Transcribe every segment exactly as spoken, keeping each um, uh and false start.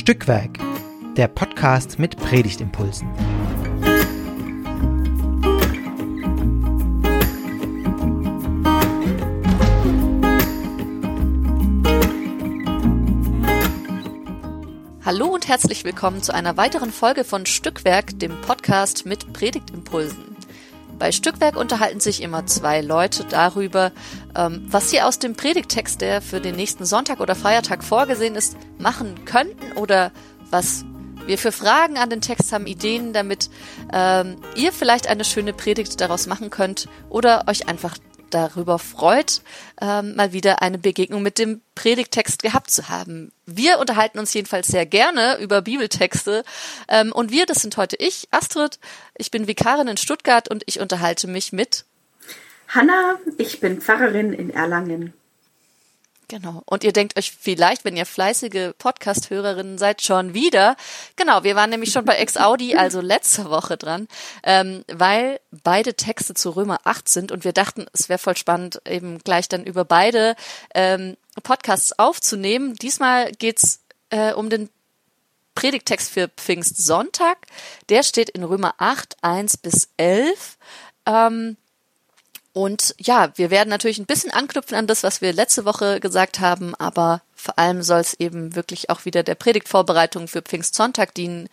Stückwerk, der Podcast mit Predigtimpulsen. Hallo und herzlich willkommen zu einer weiteren Folge von Stückwerk, dem Podcast mit Predigtimpulsen. Bei Stückwerk unterhalten sich immer zwei Leute darüber, was sie aus dem Predigttext, der für den nächsten Sonntag oder Feiertag vorgesehen ist, machen könnten oder was wir für Fragen an den Text haben, Ideen, damit ihr vielleicht eine schöne Predigt daraus machen könnt oder euch einfach darüber freut, ähm, mal wieder eine Begegnung mit dem Predigttext gehabt zu haben. Wir unterhalten uns jedenfalls sehr gerne über Bibeltexte ähm, und wir, das sind heute ich, Astrid, ich bin Vikarin in Stuttgart und ich unterhalte mich mit Hanna, ich bin Pfarrerin in Erlangen. Genau. Und ihr denkt euch vielleicht, wenn ihr fleißige Podcast-Hörerinnen seid, schon wieder. Genau, wir waren nämlich schon bei Ex-Audi, also letzte Woche dran, ähm, weil beide Texte zu Römer acht sind und wir dachten, es wäre voll spannend, eben gleich dann über beide ähm, Podcasts aufzunehmen. Diesmal geht's äh, um den Predigttext für Pfingstsonntag. Der steht in Römer acht, eins bis elf. Ähm, Und ja, wir werden natürlich ein bisschen anknüpfen an das, was wir letzte Woche gesagt haben, aber vor allem soll es eben wirklich auch wieder der Predigtvorbereitung für Pfingstsonntag dienen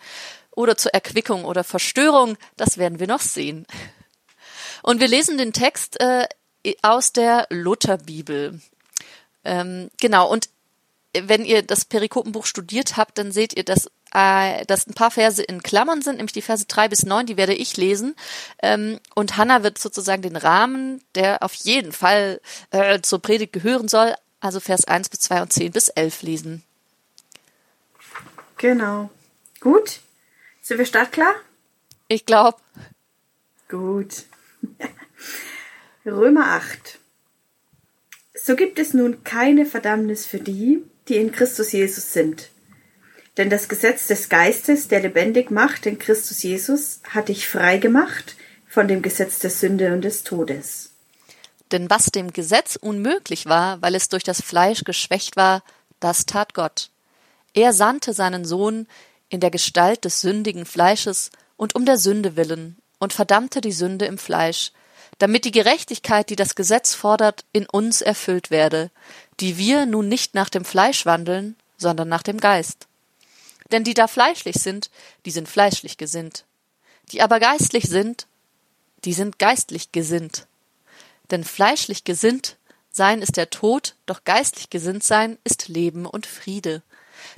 oder zur Erquickung oder Verstörung, das werden wir noch sehen. Und wir lesen den Text äh, aus der Lutherbibel. Ähm, genau, und wenn ihr das Perikopenbuch studiert habt, dann seht ihr, dass dass ein paar Verse in Klammern sind, nämlich die Verse drei bis neun, die werde ich lesen. Und Hannah wird sozusagen den Rahmen, der auf jeden Fall zur Predigt gehören soll, also Vers eins bis zwei und zehn bis elf lesen. Genau. Gut. Sind wir startklar? Ich glaube. Gut. Römer acht. So gibt es nun keine Verdammnis für die, die in Christus Jesus sind. Denn das Gesetz des Geistes, der lebendig macht in Christus Jesus, hat dich frei gemacht von dem Gesetz der Sünde und des Todes. Denn was dem Gesetz unmöglich war, weil es durch das Fleisch geschwächt war, das tat Gott. Er sandte seinen Sohn in der Gestalt des sündigen Fleisches und um der Sünde willen und verdammte die Sünde im Fleisch, damit die Gerechtigkeit, die das Gesetz fordert, in uns erfüllt werde, die wir nun nicht nach dem Fleisch wandeln, sondern nach dem Geist. Denn die da fleischlich sind, die sind fleischlich gesinnt. Die aber geistlich sind, die sind geistlich gesinnt. Denn fleischlich gesinnt sein ist der Tod, doch geistlich gesinnt sein ist Leben und Friede.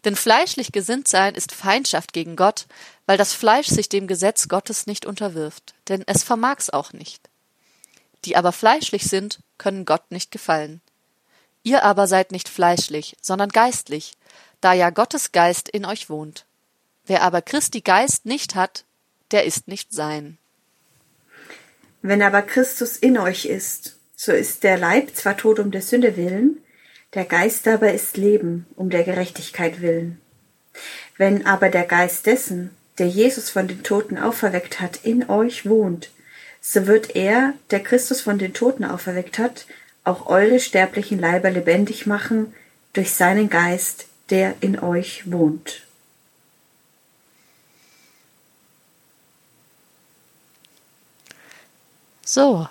Denn fleischlich gesinnt sein ist Feindschaft gegen Gott, weil das Fleisch sich dem Gesetz Gottes nicht unterwirft, denn es vermag's auch nicht. Die aber fleischlich sind, können Gott nicht gefallen. Ihr aber seid nicht fleischlich, sondern geistlich, da ja Gottes Geist in euch wohnt. Wer aber Christi Geist nicht hat, der ist nicht sein. Wenn aber Christus in euch ist, so ist der Leib zwar tot um der Sünde willen, der Geist aber ist Leben um der Gerechtigkeit willen. Wenn aber der Geist dessen, der Jesus von den Toten auferweckt hat, in euch wohnt, so wird er, der Christus von den Toten auferweckt hat, auch eure sterblichen Leiber lebendig machen durch seinen Geist, der in euch wohnt. So,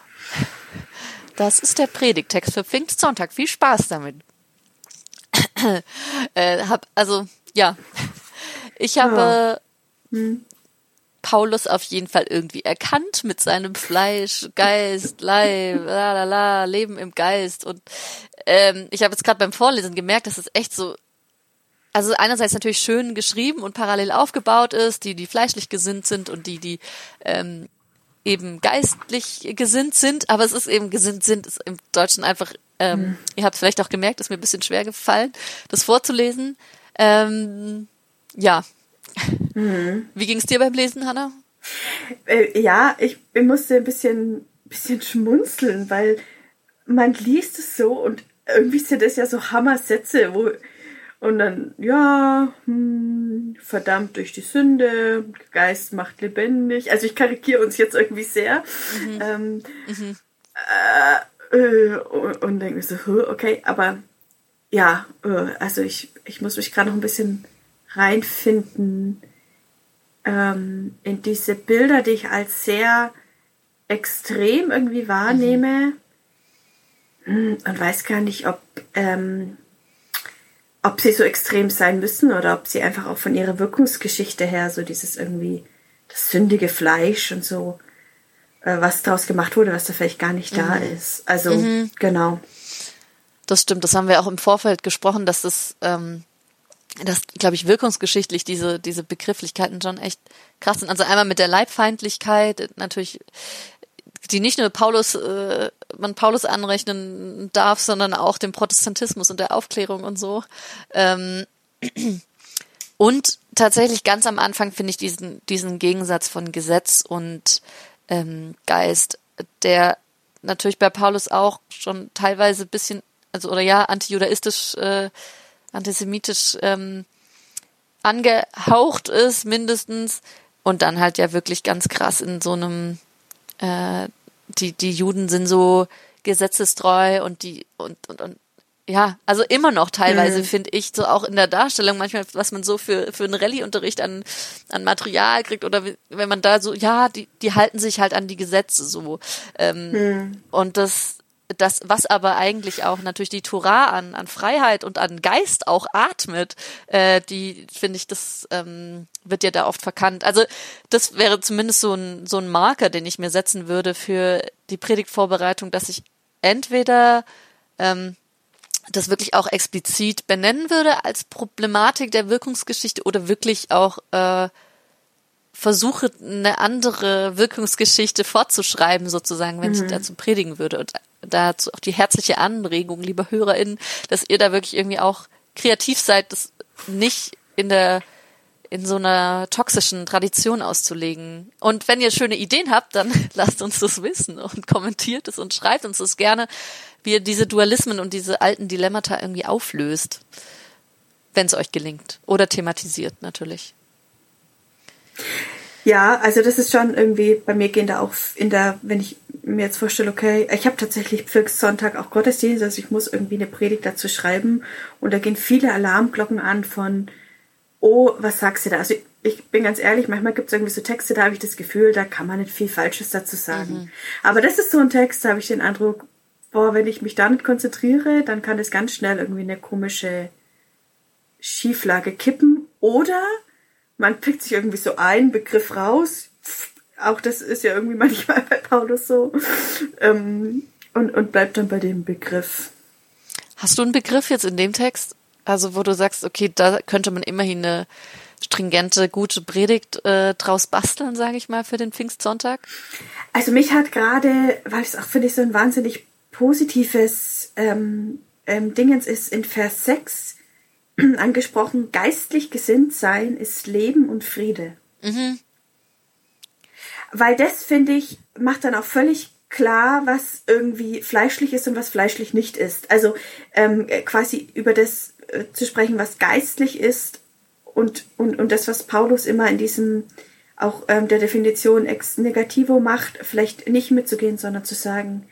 das ist der Predigttext für Pfingstsonntag. Viel Spaß damit. äh, hab, also, ja, ich habe ja. Hm. Paulus auf jeden Fall irgendwie erkannt mit seinem Fleisch, Geist, Leib, la la la, Leben im Geist. Und ähm, ich habe jetzt gerade beim Vorlesen gemerkt, dass es echt so, also einerseits natürlich schön geschrieben und parallel aufgebaut ist, die, die fleischlich gesinnt sind und die, die ähm, eben geistlich gesinnt sind, aber es ist eben gesinnt sind, ist im Deutschen einfach, ähm, mhm. ihr habt es vielleicht auch gemerkt, ist mir ein bisschen schwer gefallen, das vorzulesen. Ähm, ja. Mhm. Wie ging es dir beim Lesen, Hannah? Äh, ja, ich, ich musste ein bisschen, bisschen schmunzeln, weil man liest es so und irgendwie sind das ja so Hammersätze, wo... Und dann, ja, hm, verdammt durch die Sünde, Geist macht lebendig. Also ich karikiere uns jetzt irgendwie sehr. Mhm. Ähm, mhm. Äh, äh, und, und denke mir so, okay, aber ja, äh, also ich, ich muss mich gerade noch ein bisschen reinfinden ähm, in diese Bilder, die ich als sehr extrem irgendwie wahrnehme, mhm. und weiß gar nicht, ob ähm, ob sie so extrem sein müssen oder ob sie einfach auch von ihrer Wirkungsgeschichte her so dieses irgendwie das sündige Fleisch und so, äh, was daraus gemacht wurde, was da vielleicht gar nicht mhm. da ist. Also, mhm. genau. Das stimmt, das haben wir auch im Vorfeld gesprochen, dass das, ähm, das, glaube ich, wirkungsgeschichtlich diese diese Begrifflichkeiten schon echt krass sind. Also einmal mit der Leibfeindlichkeit, natürlich, die nicht nur Paulus, äh, man Paulus anrechnen darf, sondern auch dem Protestantismus und der Aufklärung und so. Ähm, und tatsächlich ganz am Anfang finde ich diesen diesen Gegensatz von Gesetz und ähm, Geist, der natürlich bei Paulus auch schon teilweise ein bisschen, also oder ja, antijudaistisch, äh, antisemitisch ähm, angehaucht ist mindestens, und dann halt ja wirklich ganz krass in so einem die die Juden sind so gesetzestreu und die und und und ja, also immer noch teilweise, mhm. finde ich, so auch in der Darstellung manchmal, was man so für für einen Rallye-Unterricht an an Material kriegt, oder wenn man da so, ja, die die halten sich halt an die Gesetze so, ähm, mhm. und das das was aber eigentlich auch natürlich die Tora an an Freiheit und an Geist auch atmet, äh, die finde ich, das ähm, wird ja da oft verkannt. Also das wäre zumindest so ein so ein Marker, den ich mir setzen würde für die Predigtvorbereitung, dass ich entweder ähm, das wirklich auch explizit benennen würde als Problematik der Wirkungsgeschichte oder wirklich auch äh, versuche, eine andere Wirkungsgeschichte fortzuschreiben sozusagen, wenn mhm. ich dazu predigen würde. Und dazu auch die herzliche Anregung, liebe HörerInnen, dass ihr da wirklich irgendwie auch kreativ seid, das nicht in der in so einer toxischen Tradition auszulegen. Und wenn ihr schöne Ideen habt, dann lasst uns das wissen und kommentiert es und schreibt uns das gerne, wie ihr diese Dualismen und diese alten Dilemmata irgendwie auflöst, wenn es euch gelingt. Oder thematisiert natürlich. Ja, also das ist schon irgendwie, bei mir gehen da auch in der, wenn ich mir jetzt vorstelle, okay, ich habe tatsächlich Pfingstsonntag auch Gottesdienst, also ich muss irgendwie eine Predigt dazu schreiben, und da gehen viele Alarmglocken an von, oh, was sagst du da? Also ich, ich bin ganz ehrlich, manchmal gibt es irgendwie so Texte, da habe ich das Gefühl, da kann man nicht viel Falsches dazu sagen. Mhm. Aber das ist so ein Text, da habe ich den Eindruck, boah, wenn ich mich da nicht konzentriere, dann kann das ganz schnell irgendwie eine komische Schieflage kippen, oder man pickt sich irgendwie so einen Begriff raus. Auch das ist ja irgendwie manchmal bei Paulus so. Ähm, und, und bleibt dann bei dem Begriff. Hast du einen Begriff jetzt in dem Text? Also wo du sagst, okay, da könnte man immerhin eine stringente, gute Predigt äh, draus basteln, sage ich mal, für den Pfingstsonntag? Also mich hat gerade, weil es auch, finde ich, so ein wahnsinnig positives ähm, ähm, Dingens ist, in Vers sechs angesprochen, geistlich gesinnt sein ist Leben und Friede. Mhm. Weil das, finde ich, macht dann auch völlig klar, was irgendwie fleischlich ist und was fleischlich nicht ist. Also ähm, quasi über das äh, zu sprechen, was geistlich ist, und, und, und das, was Paulus immer in diesem, auch ähm, der Definition ex negativo macht, vielleicht nicht mitzugehen, sondern zu sagen,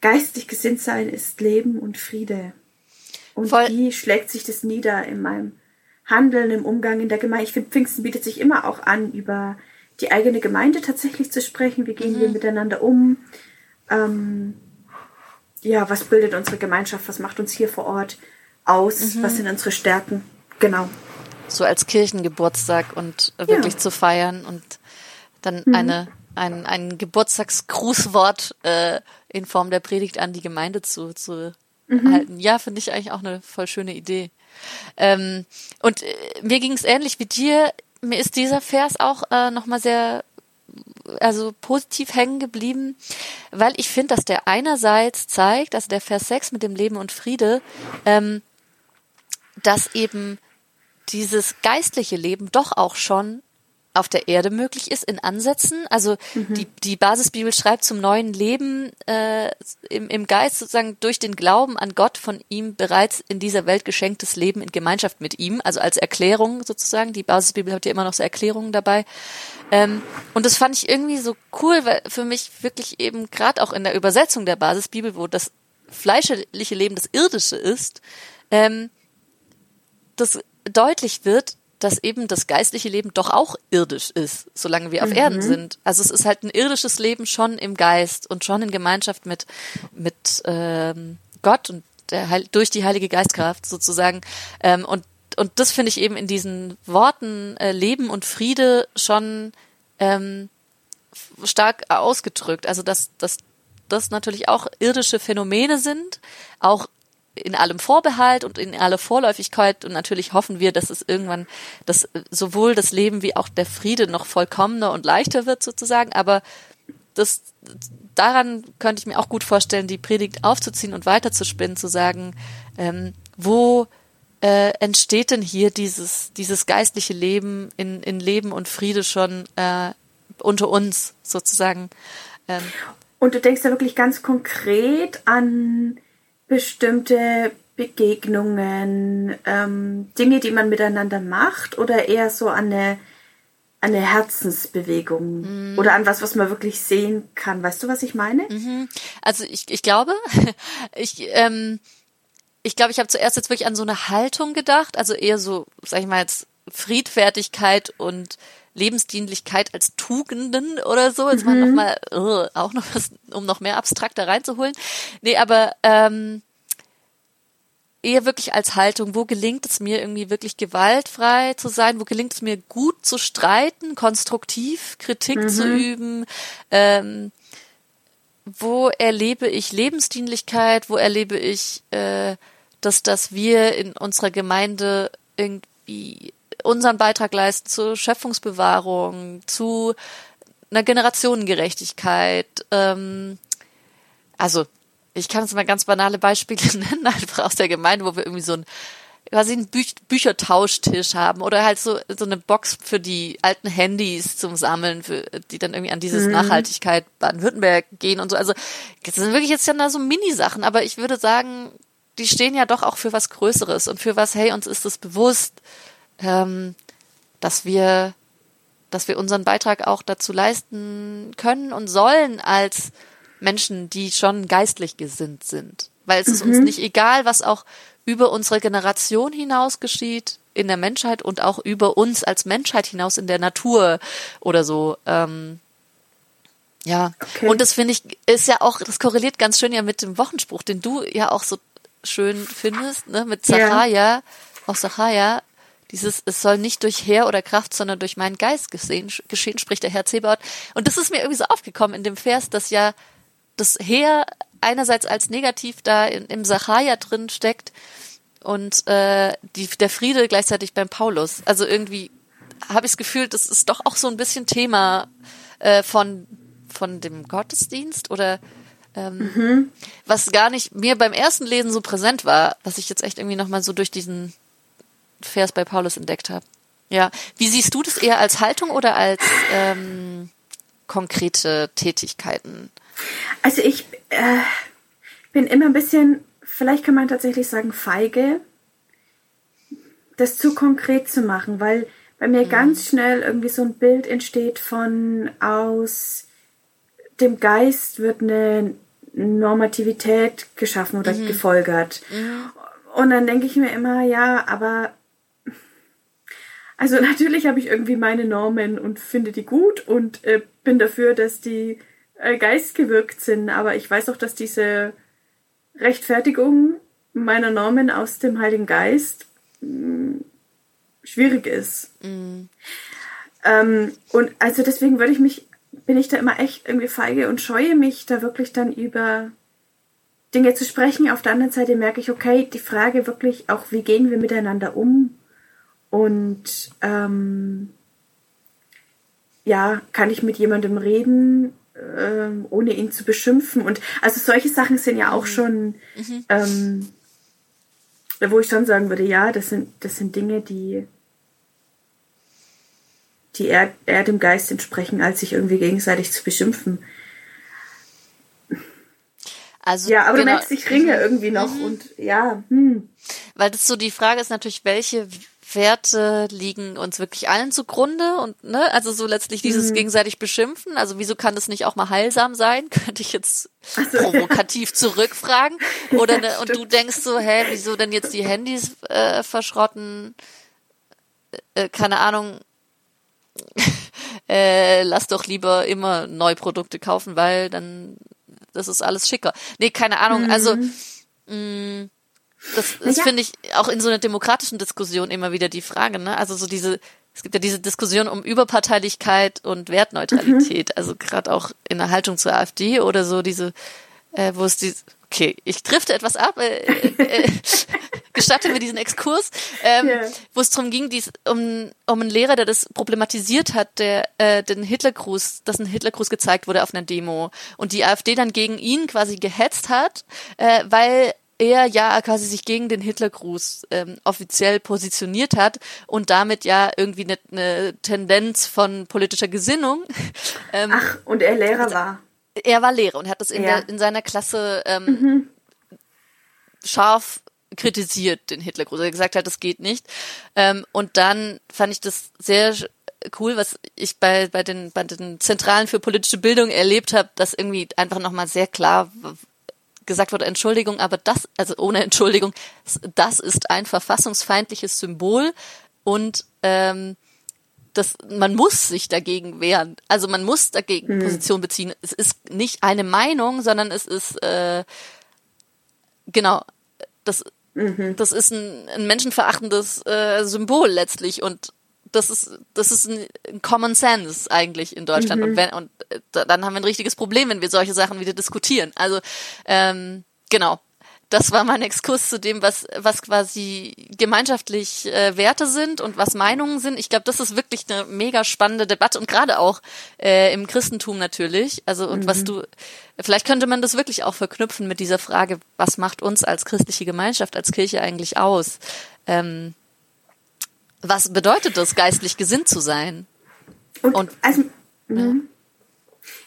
geistlich gesinnt sein ist Leben und Friede. Und Voll. Wie schlägt sich das nieder in meinem Handeln, im Umgang in der Gemeinde? Ich finde, Pfingsten bietet sich immer auch an, über die eigene Gemeinde tatsächlich zu sprechen. Wie gehen mhm. wir miteinander um? Ähm, ja, was bildet unsere Gemeinschaft? Was macht uns hier vor Ort aus? Mhm. Was sind unsere Stärken? Genau. So als Kirchengeburtstag und wirklich ja. zu feiern und dann mhm. eine, ein, ein Geburtstagsgrußwort äh, in Form der Predigt an die Gemeinde zu zu halten. Ja, finde ich eigentlich auch eine voll schöne Idee. Ähm, und äh, mir ging es ähnlich wie dir. Mir ist dieser Vers auch äh, nochmal sehr, also positiv hängen geblieben, weil ich finde, dass der einerseits zeigt, also der Vers sechs mit dem Leben und Friede, ähm, dass eben dieses geistliche Leben doch auch schon auf der Erde möglich ist in Ansätzen. Also mhm. die die Basisbibel schreibt zum neuen Leben äh, im im Geist sozusagen durch den Glauben an Gott, von ihm bereits in dieser Welt geschenktes Leben in Gemeinschaft mit ihm, also als Erklärung sozusagen. Die Basisbibel hat ja immer noch so Erklärungen dabei. Ähm, und das fand ich irgendwie so cool, weil für mich wirklich eben gerade auch in der Übersetzung der Basisbibel, wo das fleischliche Leben das irdische ist, ähm, das deutlich wird, dass eben das geistliche Leben doch auch irdisch ist, solange wir auf mhm. Erden sind. Also es ist halt ein irdisches Leben schon im Geist und schon in Gemeinschaft mit mit ähm, Gott und der Heil- durch die Heilige Geistkraft sozusagen. Ähm, und und das finde ich eben in diesen Worten äh, Leben und Friede schon ähm, stark ausgedrückt. Also dass dass das natürlich auch irdische Phänomene sind, auch in allem Vorbehalt und in aller Vorläufigkeit, und natürlich hoffen wir, dass es irgendwann dass sowohl das Leben wie auch der Friede noch vollkommener und leichter wird sozusagen, aber das daran könnte ich mir auch gut vorstellen, die Predigt aufzuziehen und weiterzuspinnen, zu sagen, ähm, wo äh, entsteht denn hier dieses dieses geistliche Leben in, in Leben und Friede schon äh, unter uns sozusagen. Ähm. Und du denkst da wirklich ganz konkret an bestimmte Begegnungen, ähm, Dinge, die man miteinander macht, oder eher so an eine, an eine Herzensbewegung mhm. oder an was, was man wirklich sehen kann. Weißt du, was ich meine? Mhm. Also ich, ich glaube, ich ähm, ich glaube, ich habe zuerst jetzt wirklich an so eine Haltung gedacht, also eher so, sag ich mal jetzt, Friedfertigkeit und Lebensdienlichkeit als Tugenden oder so, jetzt mhm. mal nochmal, uh, auch noch was, um noch mehr abstrakter reinzuholen. Nee, aber ähm, eher wirklich als Haltung, wo gelingt es mir irgendwie wirklich gewaltfrei zu sein, wo gelingt es mir gut zu streiten, konstruktiv Kritik mhm. zu üben, ähm, wo erlebe ich Lebensdienlichkeit, wo erlebe ich, äh, dass, dass wir in unserer Gemeinde irgendwie unseren Beitrag leisten zur Schöpfungsbewahrung, zu einer Generationengerechtigkeit. Ähm, also ich kann jetzt mal ganz banale Beispiele nennen, einfach aus der Gemeinde, wo wir irgendwie so ein quasi einen Büch- Büchertauschtisch haben oder halt so so eine Box für die alten Handys zum Sammeln, für, die dann irgendwie an dieses mhm. Nachhaltigkeit Baden-Württemberg gehen und so. Also das sind wirklich jetzt ja da so Minisachen, aber ich würde sagen, die stehen ja doch auch für was Größeres und für was, hey, uns ist das bewusst, dass wir, dass wir unseren Beitrag auch dazu leisten können und sollen als Menschen, die schon geistlich gesinnt sind. Weil es mhm. ist uns nicht egal, was auch über unsere Generation hinaus geschieht in der Menschheit und auch über uns als Menschheit hinaus in der Natur oder so. Ähm, ja, okay. Und das finde ich, ist ja auch, das korreliert ganz schön ja mit dem Wochenspruch, den du ja auch so schön findest, ne, mit Sacharja, auch Sacharja. Dieses, es soll nicht durch Heer oder Kraft, sondern durch meinen Geist gesehen, geschehen, spricht der Herr Zebaoth. Und das ist mir irgendwie so aufgekommen in dem Vers, dass ja das Heer einerseits als negativ da in, im Sacharja drin steckt und äh, die, der Friede gleichzeitig beim Paulus. Also irgendwie habe ich das Gefühl, das ist doch auch so ein bisschen Thema äh, von, von dem Gottesdienst oder ähm, mhm. was gar nicht mir beim ersten Lesen so präsent war, was ich jetzt echt irgendwie nochmal so durch diesen Vers bei Paulus entdeckt habe. Ja, wie siehst du das, eher als Haltung oder als ähm, konkrete Tätigkeiten? Also ich äh, bin immer ein bisschen, vielleicht kann man tatsächlich sagen, feige, das zu konkret zu machen, weil bei mir mhm. ganz schnell irgendwie so ein Bild entsteht von, aus dem Geist wird eine Normativität geschaffen oder mhm. gefolgert. Mhm. Und dann denke ich mir immer, ja, aber also natürlich habe ich irgendwie meine Normen und finde die gut und äh, bin dafür, dass die äh, geistgewirkt sind. Aber ich weiß auch, dass diese Rechtfertigung meiner Normen aus dem Heiligen Geist mh, schwierig ist. Mhm. Ähm, und also deswegen würde ich mich, bin ich da immer echt irgendwie feige und scheue mich da wirklich dann über Dinge zu sprechen. Auf der anderen Seite merke ich, okay, die Frage wirklich auch, wie gehen wir miteinander um? Und ähm, ja, kann ich mit jemandem reden, ähm, ohne ihn zu beschimpfen? Und also solche Sachen sind ja auch mhm. schon, ähm, wo ich schon sagen würde, ja, das sind, das sind Dinge, die, die eher, eher dem Geist entsprechen, als sich irgendwie gegenseitig zu beschimpfen. Also, ja, aber genau, du merkst, ich ringe irgendwie noch mhm. und ja. Hm. Weil das so die Frage ist natürlich, welche Werte liegen uns wirklich allen zugrunde und ne, also so letztlich dieses mhm. gegenseitig beschimpfen, also wieso kann das nicht auch mal heilsam sein, könnte ich jetzt also, provokativ ja. zurückfragen oder ne, und du denkst so, hä, wieso denn jetzt die Handys äh, verschrotten äh, keine Ahnung, äh, lass doch lieber immer neue Produkte kaufen, weil dann, das ist alles schicker. Nee, keine Ahnung, mhm. also mh, das, das ja. finde ich auch in so einer demokratischen Diskussion immer wieder die Frage, ne? Also so diese, es gibt ja diese Diskussion um Überparteilichkeit und Wertneutralität, mhm. also gerade auch in der Haltung zur AfD oder so diese, äh, wo es die, okay, ich drifte etwas ab, äh, äh, gestatte mir diesen Exkurs, ähm, yeah. wo es darum ging, dies, um, um einen Lehrer, der das problematisiert hat, der äh, den Hitlergruß, dass ein Hitlergruß gezeigt wurde auf einer Demo und die AfD dann gegen ihn quasi gehetzt hat, äh, weil er ja quasi sich gegen den Hitlergruß ähm, offiziell positioniert hat und damit ja irgendwie eine, eine Tendenz von politischer Gesinnung. Ähm, Ach, und er Lehrer war. Er war Lehrer und hat das in, ja. der, in seiner Klasse ähm, mhm. scharf kritisiert, den Hitlergruß. Er hat gesagt, hat, das geht nicht. Ähm, und dann fand ich das sehr cool, was ich bei, bei, den, bei den Zentralen für politische Bildung erlebt habe, dass irgendwie einfach nochmal sehr klar gesagt wurde, Entschuldigung, aber das, also ohne Entschuldigung, das ist ein verfassungsfeindliches Symbol und ähm, das, man muss sich dagegen wehren. Also man muss dagegen mhm. Position beziehen. Es ist nicht eine Meinung, sondern es ist äh, genau, das, mhm. das ist ein, ein menschenverachtendes äh, Symbol letztlich und das ist, das ist ein Common Sense eigentlich in Deutschland. Mhm. Und wenn, und dann haben wir ein richtiges Problem, wenn wir solche Sachen wieder diskutieren. Also, ähm, genau. Das war mein Exkurs zu dem, was, was quasi gemeinschaftlich äh, Werte sind und was Meinungen sind. Ich glaube, das ist wirklich eine mega spannende Debatte und gerade auch äh, im Christentum natürlich. Also, und mhm. was du, vielleicht könnte man das wirklich auch verknüpfen mit dieser Frage, was macht uns als christliche Gemeinschaft, als Kirche eigentlich aus? Ähm, Was bedeutet das, geistlich gesinnt zu sein? Und, und also, ja.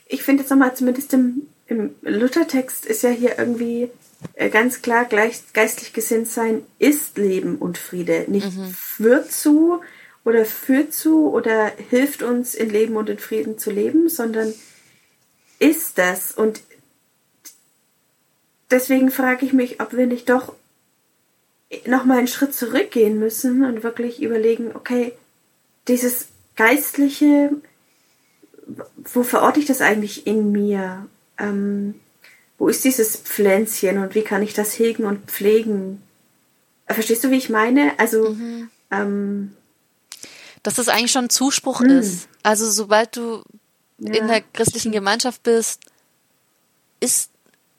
ich finde jetzt nochmal, zumindest im, im Luthertext ist ja hier irgendwie ganz klar, gleich, geistlich gesinnt sein ist Leben und Friede. Nicht mhm. wird zu oder führt zu oder hilft uns in Leben und in Frieden zu leben, sondern ist das. Und deswegen frage ich mich, ob wir nicht doch nochmal einen Schritt zurückgehen müssen und wirklich überlegen, okay, dieses Geistliche, wo verorte ich das eigentlich in mir? Ähm, wo ist dieses Pflänzchen und wie kann ich das hegen und pflegen? Verstehst du, wie ich meine? Also, mhm. ähm, dass das eigentlich schon ein Zuspruch mh. ist. Also, sobald du ja. in der christlichen Gemeinschaft bist, ist,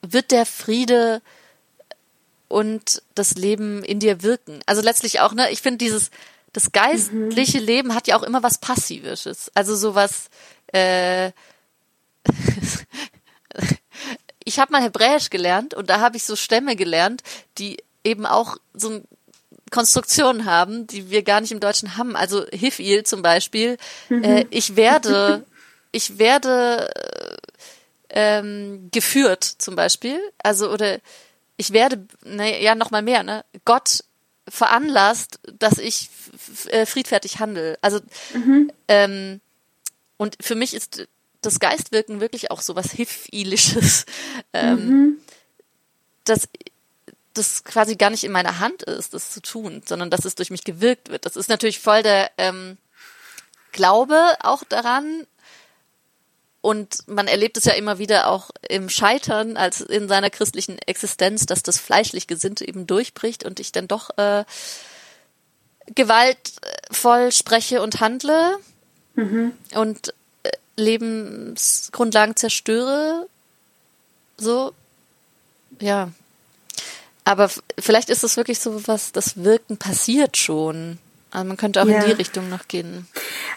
wird der Friede und das Leben in dir wirken. Also letztlich auch, ne, ich finde dieses, das geistliche mhm. Leben hat ja auch immer was Passivisches. Also sowas, äh, ich habe mal Hebräisch gelernt und da habe ich so Stämme gelernt, die eben auch so Konstruktionen haben, die wir gar nicht im Deutschen haben. Also Hifil zum Beispiel, mhm. äh, ich werde, ich werde ähm, geführt zum Beispiel, also oder ich werde, ne, ja, noch mal mehr, ne, Gott veranlasst, dass ich f- f- friedfertig handle. Also, mhm. ähm, und für mich ist das Geistwirken wirklich auch so was Hifilisches, ähm, mhm. dass das quasi gar nicht in meiner Hand ist, das zu tun, sondern dass es durch mich gewirkt wird. Das ist natürlich voll der ähm, Glaube auch daran. Und man erlebt es ja immer wieder auch im Scheitern, als in seiner christlichen Existenz, dass das fleischlich Gesinnte eben durchbricht und ich dann doch äh, gewaltvoll spreche und handle mhm. und äh, Lebensgrundlagen zerstöre. So, ja. Aber f- vielleicht ist es wirklich so was, das Wirken passiert schon. Also man könnte auch ja. in die Richtung noch gehen.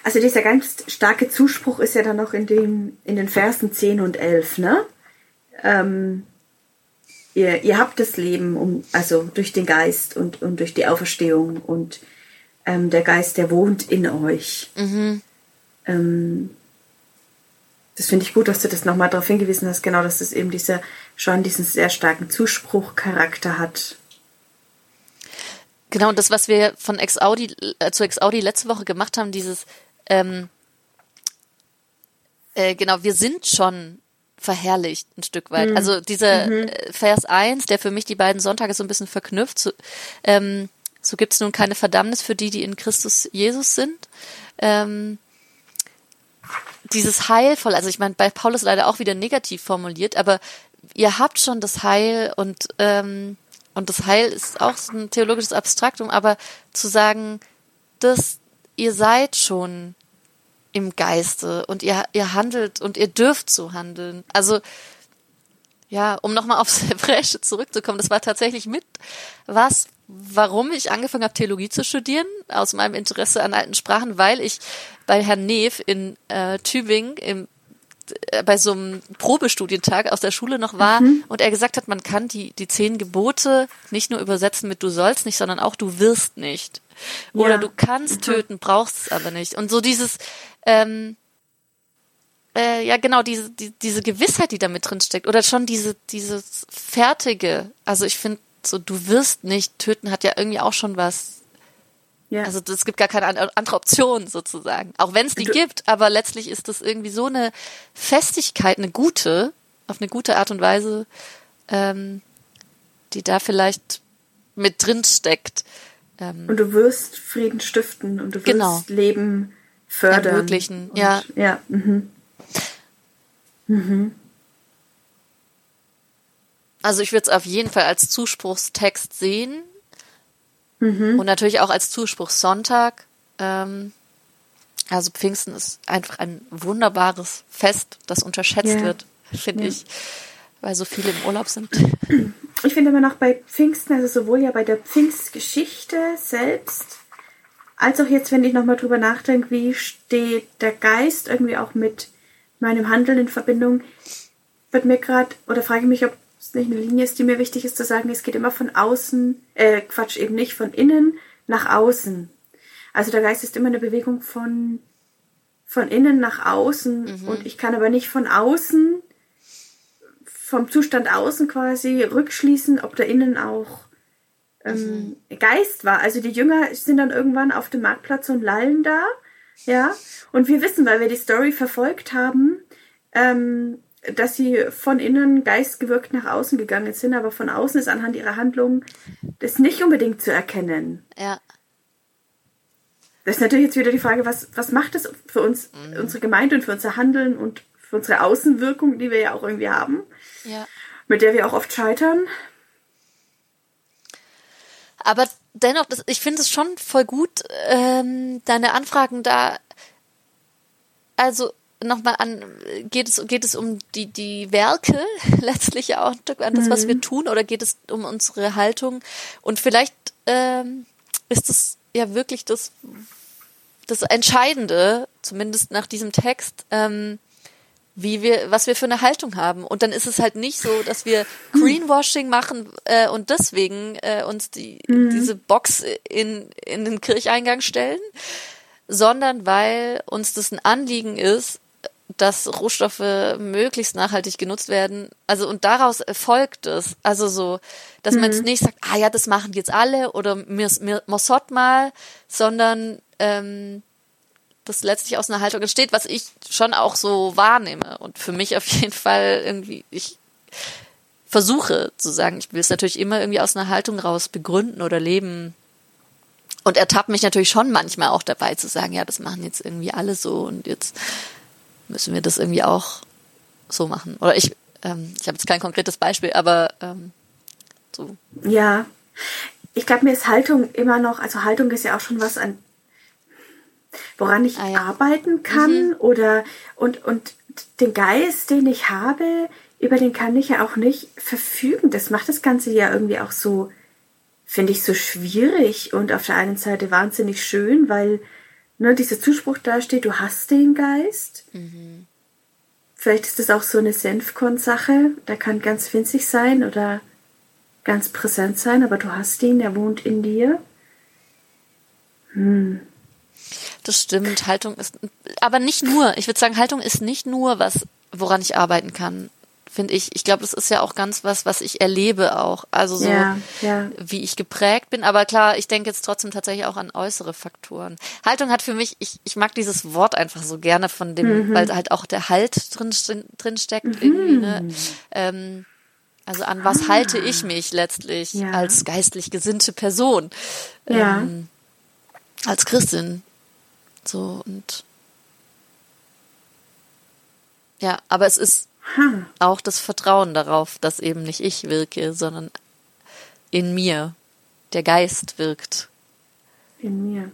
Also dieser ganz starke Zuspruch ist ja dann noch in, dem, in den Versen zehn und elf, ne? Ähm, ihr, ihr habt das Leben, um, also durch den Geist und, und durch die Auferstehung und ähm, der Geist, der wohnt in euch. Mhm. Ähm, das finde ich gut, dass du das nochmal darauf hingewiesen hast, genau, dass das eben diese, schon diesen sehr starken Zuspruchcharakter hat. Genau, und das, was wir von Ex-Audi, äh, zu Ex-Audi letzte Woche gemacht haben, dieses, ähm, äh, genau, wir sind schon verherrlicht ein Stück weit. Mhm. Also dieser mhm. äh, Vers eins, der für mich die beiden Sonntage so ein bisschen verknüpft, so, ähm, So gibt es nun keine Verdammnis für die, die in Christus Jesus sind. Ähm, dieses Heil voll, also ich meine, bei Paulus leider auch wieder negativ formuliert, aber ihr habt schon das Heil und ähm, und das Heil ist auch so ein theologisches Abstraktum, aber zu sagen, dass ihr seid schon im Geiste und ihr ihr handelt und ihr dürft so handeln. Also ja, um nochmal aufs Hebräische zurückzukommen, das war tatsächlich mit was, warum ich angefangen habe, Theologie zu studieren, aus meinem Interesse an alten Sprachen, weil ich bei Herrn Neef in äh, Tübingen im bei so einem Probestudientag aus der Schule noch war, mhm. und er gesagt hat, man kann die die zehn Gebote nicht nur übersetzen mit du sollst nicht, sondern auch du wirst nicht. Oder ja. du kannst töten, mhm. brauchst es aber nicht. Und so dieses, ähm, äh, ja genau, diese die, diese Gewissheit, die da mit drin steckt. Oder schon diese dieses Fertige. Also ich finde so, du wirst nicht töten hat ja irgendwie auch schon was. Ja. Also es gibt gar keine andere Option sozusagen, auch wenn es die du, gibt, aber letztlich ist das irgendwie so eine Festigkeit, eine gute, auf eine gute Art und Weise, ähm, die da vielleicht mit drin steckt. Ähm, und du wirst Frieden stiften und du wirst genau. Leben fördern. Ermöglichen, und, ja. ja mhm. Mhm. Also ich würde es auf jeden Fall als Zuspruchstext sehen. Und natürlich auch als Zuspruch Sonntag. Ähm, also Pfingsten ist einfach ein wunderbares Fest, das unterschätzt ja. wird, finde ja. ich, weil so viele im Urlaub sind. Ich finde immer noch bei Pfingsten, also sowohl ja bei der Pfingstgeschichte selbst, als auch jetzt, wenn ich nochmal drüber nachdenke, wie steht der Geist irgendwie auch mit meinem Handeln in Verbindung, wird mir gerade, oder frage ich mich, ob es nicht eine Linie ist, die mir wichtig ist zu sagen, es geht immer von außen, äh, Quatsch, eben nicht, von innen nach außen. Also der Geist ist immer eine Bewegung von, von innen nach außen, mhm. und ich kann aber nicht von außen, vom Zustand außen quasi rückschließen, ob da innen auch ähm, mhm. Geist war. Also die Jünger sind dann irgendwann auf dem Marktplatz und lallen da, ja, und wir wissen, weil wir die Story verfolgt haben, ähm, dass sie von innen geistgewirkt nach außen gegangen sind, aber von außen ist anhand ihrer Handlungen das nicht unbedingt zu erkennen. Ja. Das ist natürlich jetzt wieder die Frage, was, was macht das für uns, mhm. unsere Gemeinde und für unser Handeln und für unsere Außenwirkung, die wir ja auch irgendwie haben, ja. mit der wir auch oft scheitern. Aber dennoch, das, ich finde es schon voll gut, ähm, deine Anfragen da, also nochmal an, geht es, geht es um die, die Werke, letztlich ja auch ein Stück an das, mhm. was wir tun, oder geht es um unsere Haltung? Und vielleicht, ähm, ist es ja wirklich das, das Entscheidende, zumindest nach diesem Text, ähm, wie wir, was wir für eine Haltung haben. Und dann ist es halt nicht so, dass wir Greenwashing machen äh, und deswegen äh, uns die, mhm. diese Box in, in den Kircheingang stellen, sondern weil uns das ein Anliegen ist, dass Rohstoffe möglichst nachhaltig genutzt werden. Also, und daraus erfolgt es. Also so, dass mhm. man jetzt nicht sagt, ah ja, das machen jetzt alle oder mir, mir Mossot mal, sondern ähm, das letztlich aus einer Haltung entsteht, was ich schon auch so wahrnehme. Und für mich auf jeden Fall irgendwie, ich versuche zu sagen, ich will es natürlich immer irgendwie aus einer Haltung raus begründen oder leben. Und ertappt mich natürlich schon manchmal auch dabei zu sagen, ja, das machen jetzt irgendwie alle so und jetzt müssen wir das irgendwie auch so machen. Oder ich, ähm, ich habe jetzt kein konkretes Beispiel, aber ähm, so. Ja, ich glaube, mir ist Haltung immer noch, also Haltung ist ja auch schon was, an woran ich ah, ja. arbeiten kann, mhm. oder und, und den Geist, den ich habe, über den kann ich ja auch nicht verfügen. Das macht das Ganze ja irgendwie auch so, finde ich so schwierig und auf der einen Seite wahnsinnig schön, weil ne, dieser Zuspruch da steht, du hast den Geist. Mhm. Vielleicht ist das auch so eine Senfkorn-Sache, der kann ganz winzig sein oder ganz präsent sein, aber du hast ihn, der wohnt in dir. Hm. Das stimmt, Haltung ist, aber nicht nur, ich würde sagen, Haltung ist nicht nur was, woran ich arbeiten kann. Finde ich, ich glaube, das ist ja auch ganz was, was ich erlebe auch, also so, ja, ja. wie ich geprägt bin, aber klar, ich denke jetzt trotzdem tatsächlich auch an äußere Faktoren. Haltung hat für mich, ich, ich mag dieses Wort einfach so gerne von dem, mhm. weil halt auch der Halt drin, drin steckt, mhm. irgendwie, ne, ähm, Also an was ah. halte ich mich letztlich ja. als geistlich gesinnte Person, ja. ähm, als Christin. So und ja, aber es ist hm. auch das Vertrauen darauf, dass eben nicht ich wirke, sondern in mir der Geist wirkt. In mir.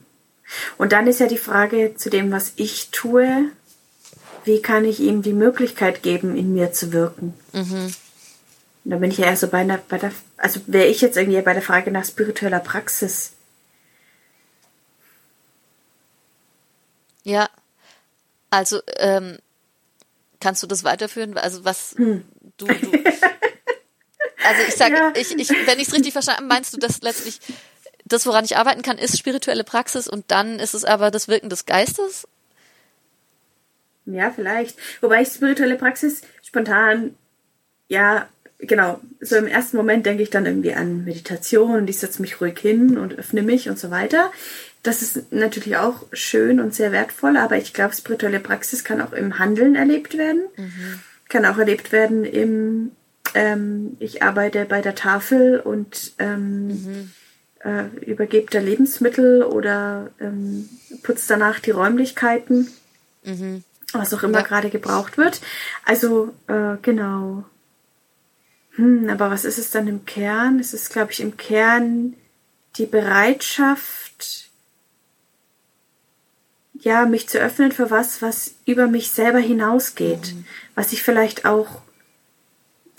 Und dann ist ja die Frage zu dem, was ich tue, wie kann ich ihm die Möglichkeit geben, in mir zu wirken? Mhm. Und da bin ich ja eher so bei der, bei der, also wäre ich jetzt irgendwie bei der Frage nach spiritueller Praxis. Ja, also ähm, kannst du das weiterführen? Also was hm. du, du, also ich sage, ja. ich, ich, wenn ich es richtig verstanden habe, meinst du, dass letztlich das, woran ich arbeiten kann, ist spirituelle Praxis und dann ist es aber das Wirken des Geistes? Ja, vielleicht. Wobei ich spirituelle Praxis spontan, ja, genau, so im ersten Moment denke ich dann irgendwie an Meditation und ich setze mich ruhig hin und öffne mich und so weiter. Das ist natürlich auch schön und sehr wertvoll, aber ich glaube, spirituelle Praxis kann auch im Handeln erlebt werden. Mhm. Kann auch erlebt werden im, ähm, ich arbeite bei der Tafel und ähm, mhm. äh, übergebe da Lebensmittel oder ähm, putze danach die Räumlichkeiten. Mhm. Was auch immer ja. gerade gebraucht wird. Also, äh, genau. Hm, aber was ist es dann im Kern? Es ist, glaube ich, im Kern die Bereitschaft, ja, mich zu öffnen für was, was über mich selber hinausgeht. Mhm. Was ich vielleicht auch,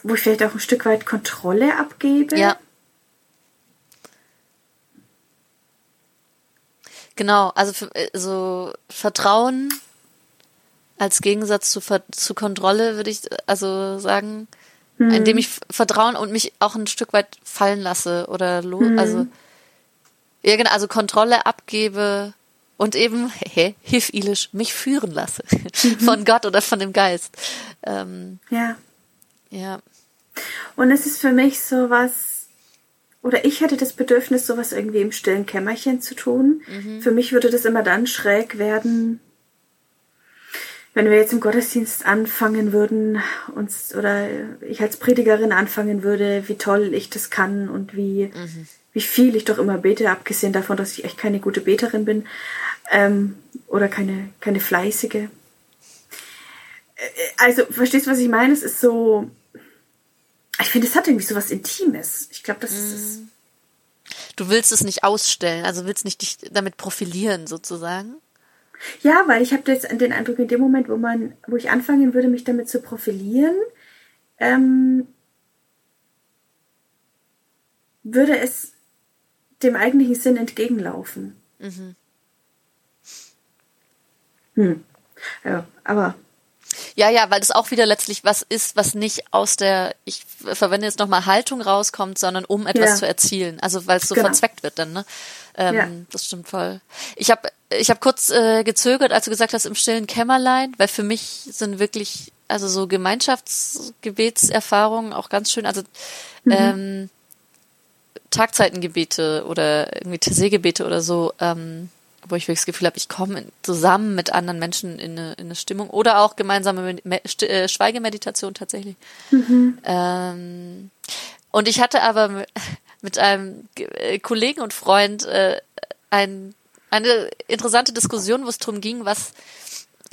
wo ich vielleicht auch ein Stück weit Kontrolle abgebe. Ja. Genau, also so also Vertrauen als Gegensatz zu, Ver- zu Kontrolle, würde ich also sagen, hm. indem ich Vertrauen und mich auch ein Stück weit fallen lasse oder lo- hm. also irgend also Kontrolle abgebe und eben hey, hifilisch mich führen lasse von Gott oder von dem Geist. Ähm, ja. Ja. Und es ist für mich sowas, oder ich hätte das Bedürfnis, sowas irgendwie im stillen Kämmerchen zu tun. Mhm. Für mich würde das immer dann schräg werden, wenn wir jetzt im Gottesdienst anfangen würden, uns oder ich als Predigerin anfangen würde, wie toll ich das kann und wie, mhm. wie viel ich doch immer bete, abgesehen davon, dass ich echt keine gute Beterin bin ähm, oder keine, keine fleißige. Also, verstehst du, was ich meine? Es ist so, ich finde, es hat irgendwie so was Intimes. Ich glaube, das mhm. ist es. Du willst es nicht ausstellen, also willst nicht dich damit profilieren sozusagen? Ja, weil ich habe jetzt den Eindruck, in dem Moment, wo man, wo ich anfangen würde, mich damit zu profilieren, ähm, würde es dem eigentlichen Sinn entgegenlaufen. Mhm. Hm. Ja, aber. Ja, ja, weil das auch wieder letztlich was ist, was nicht aus der, ich verwende jetzt nochmal Haltung rauskommt, sondern um etwas ja. zu erzielen. Also weil es so genau. verzweckt wird dann, ne? Ähm, ja. Das stimmt voll. Ich habe ich hab kurz äh, gezögert, als du gesagt hast, im stillen Kämmerlein, weil für mich sind wirklich, also so Gemeinschaftsgebetserfahrungen auch ganz schön, also mhm. ähm, Tagzeitengebete oder irgendwie Teseegebete oder so, ähm, wo ich wirklich das Gefühl habe, ich komme zusammen mit anderen Menschen in eine, in eine Stimmung oder auch gemeinsame Me- St- äh, Schweigemeditation tatsächlich. Mhm. Ähm, und ich hatte aber mit einem G- Kollegen und Freund äh, ein, eine interessante Diskussion, wo es darum ging, was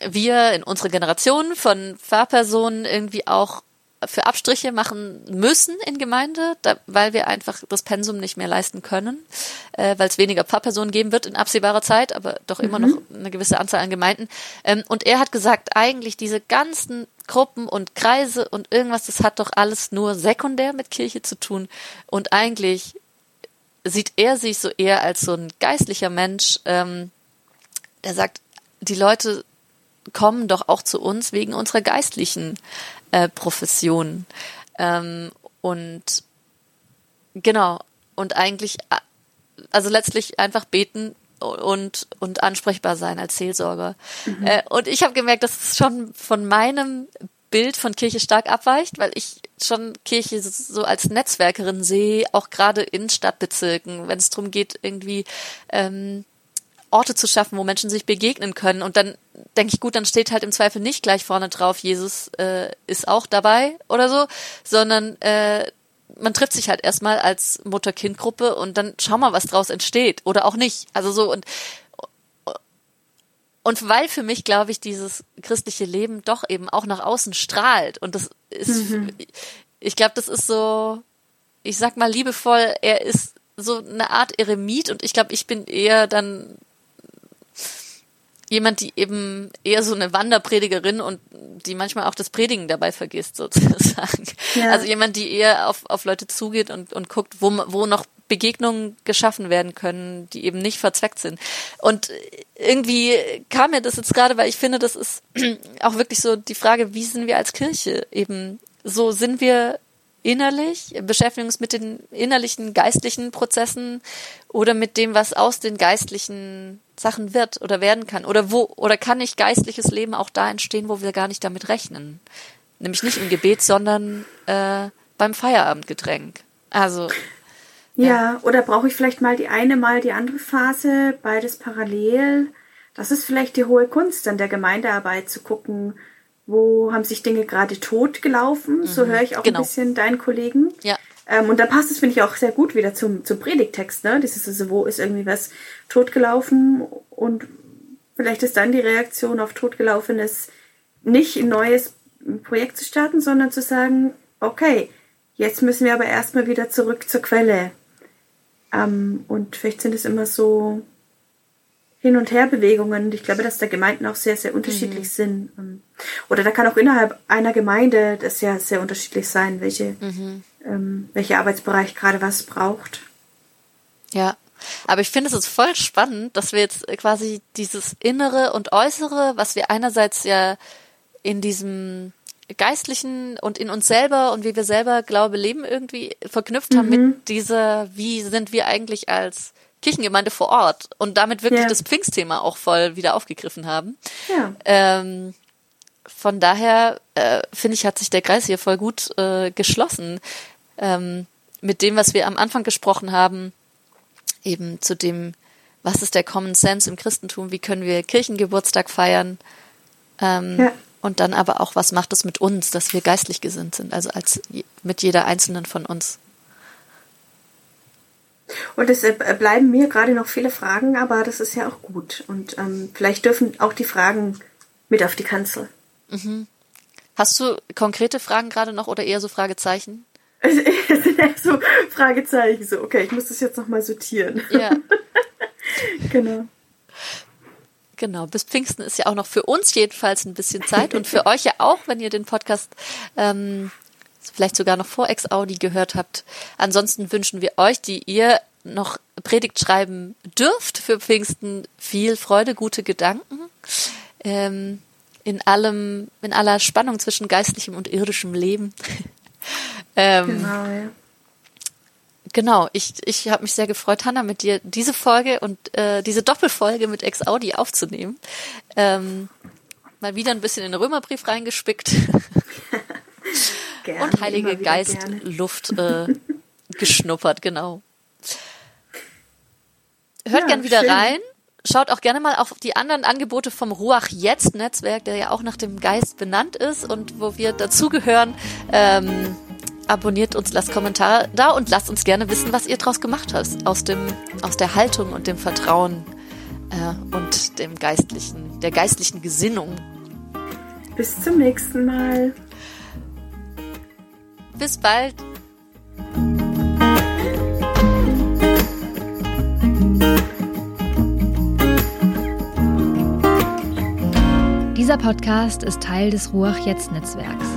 wir in unserer Generation von Pfarrpersonen irgendwie auch für Abstriche machen müssen in Gemeinde, da, weil wir einfach das Pensum nicht mehr leisten können, äh, weil es weniger Pfarrpersonen geben wird in absehbarer Zeit, aber doch immer mhm. noch eine gewisse Anzahl an Gemeinden. Ähm, und er hat gesagt, eigentlich diese ganzen Gruppen und Kreise und irgendwas, das hat doch alles nur sekundär mit Kirche zu tun. Und eigentlich sieht er sich so eher als so ein geistlicher Mensch, ähm, der sagt, die Leute kommen doch auch zu uns wegen unserer geistlichen äh, Profession. Ähm, und genau, und eigentlich, also letztlich einfach beten und und ansprechbar sein als Seelsorger. Mhm. Äh, und ich habe gemerkt, dass es schon von meinem Bild von Kirche stark abweicht, weil ich schon Kirche so als Netzwerkerin sehe, auch gerade in Stadtbezirken, wenn es darum geht, irgendwie ähm, Orte zu schaffen, wo Menschen sich begegnen können. Und dann denke ich, gut, dann steht halt im Zweifel nicht gleich vorne drauf, Jesus äh, ist auch dabei oder so, sondern äh, man trifft sich halt erstmal als Mutter-Kind-Gruppe und dann schau mal, was draus entsteht oder auch nicht. Also so und und weil für mich, glaube ich, dieses christliche Leben doch eben auch nach außen strahlt und das ist, mhm. ich glaube, das ist so, ich sag mal liebevoll, er ist so eine Art Eremit und ich glaube, ich bin eher dann jemand, die eben eher so eine Wanderpredigerin und die manchmal auch das Predigen dabei vergisst, sozusagen. Ja. Also jemand, die eher auf, auf Leute zugeht und, und guckt, wo, wo noch Begegnungen geschaffen werden können, die eben nicht verzweckt sind. Und irgendwie kam mir das jetzt gerade, weil ich finde, das ist auch wirklich so die Frage, wie sind wir als Kirche eben? So sind wir innerlich, beschäftigen uns mit den innerlichen geistlichen Prozessen oder mit dem, was aus den geistlichen Sachen wird oder werden kann oder wo oder kann nicht geistliches Leben auch da entstehen, wo wir gar nicht damit rechnen, nämlich nicht im Gebet, sondern äh, beim Feierabendgetränk. Also ja, ja oder brauche ich vielleicht mal die eine, mal die andere Phase, beides parallel? Das ist vielleicht die hohe Kunst an der Gemeindearbeit zu gucken. Wo haben sich Dinge gerade tot gelaufen? Mhm, so höre ich auch genau. ein bisschen deinen Kollegen. Ja. Ähm, und da passt es, finde ich, auch sehr gut wieder zum, zum Predigtext. Ne? Das ist also, wo ist irgendwie was totgelaufen? Und vielleicht ist dann die Reaktion auf Totgelaufenes, nicht ein neues Projekt zu starten, sondern zu sagen, okay, jetzt müssen wir aber erstmal wieder zurück zur Quelle. Ähm, und vielleicht sind es immer so Hin- und Herbewegungen. Ich glaube, dass da Gemeinden auch sehr, sehr unterschiedlich mhm. sind. Oder da kann auch innerhalb einer Gemeinde das ja sehr unterschiedlich sein, welche, mhm. ähm, welcher Arbeitsbereich gerade was braucht. Ja, aber ich finde, es ist voll spannend, dass wir jetzt quasi dieses Innere und Äußere, was wir einerseits ja in diesem Geistlichen und in uns selber und wie wir selber Glaube leben irgendwie verknüpft mhm. haben mit dieser, wie sind wir eigentlich als Kirchengemeinde vor Ort und damit wirklich ja. das Pfingstthema auch voll wieder aufgegriffen haben. Ja. Ähm, von daher, äh, finde ich, hat sich der Kreis hier voll gut äh, geschlossen ähm, mit dem, was wir am Anfang gesprochen haben, eben zu dem, was ist der Common Sense im Christentum, wie können wir Kirchengeburtstag feiern ähm, ja. und dann aber auch, was macht es mit uns, dass wir geistlich gesinnt sind, also als mit jeder einzelnen von uns. Und es bleiben mir gerade noch viele Fragen, aber das ist ja auch gut. Und ähm, vielleicht dürfen auch die Fragen mit auf die Kanzel. Mhm. Hast du konkrete Fragen gerade noch oder eher so Fragezeichen? Es sind eher so Fragezeichen. So, okay, ich muss das jetzt nochmal sortieren. Ja. Genau. Genau, bis Pfingsten ist ja auch noch für uns jedenfalls ein bisschen Zeit und für euch ja auch, wenn ihr den Podcast Ähm, vielleicht sogar noch vor Ex-Audi gehört habt. Ansonsten wünschen wir euch, die ihr noch Predigt schreiben dürft für Pfingsten, viel Freude, gute Gedanken. Ähm, in allem, in aller Spannung zwischen geistlichem und irdischem Leben. ähm, genau, ja. Genau, ich, ich habe mich sehr gefreut, Hanna, mit dir diese Folge und äh, diese Doppelfolge mit Ex-Audi aufzunehmen. Ähm, mal wieder ein bisschen in den Römerbrief reingespickt. Gerne, und Heilige Geist gerne. Luft äh, geschnuppert, genau. Hört ja, gern wieder schön. rein. Schaut auch gerne mal auf die anderen Angebote vom Ruach-Jetzt-Netzwerk, der ja auch nach dem Geist benannt ist und wo wir dazugehören. Ähm, abonniert uns, lasst Kommentare da und lasst uns gerne wissen, was ihr draus gemacht habt. Aus dem, aus der Haltung und dem Vertrauen äh, und dem geistlichen, der geistlichen Gesinnung. Bis zum nächsten Mal. Bis bald. Dieser Podcast ist Teil des Ruach-Jetzt-Netzwerks.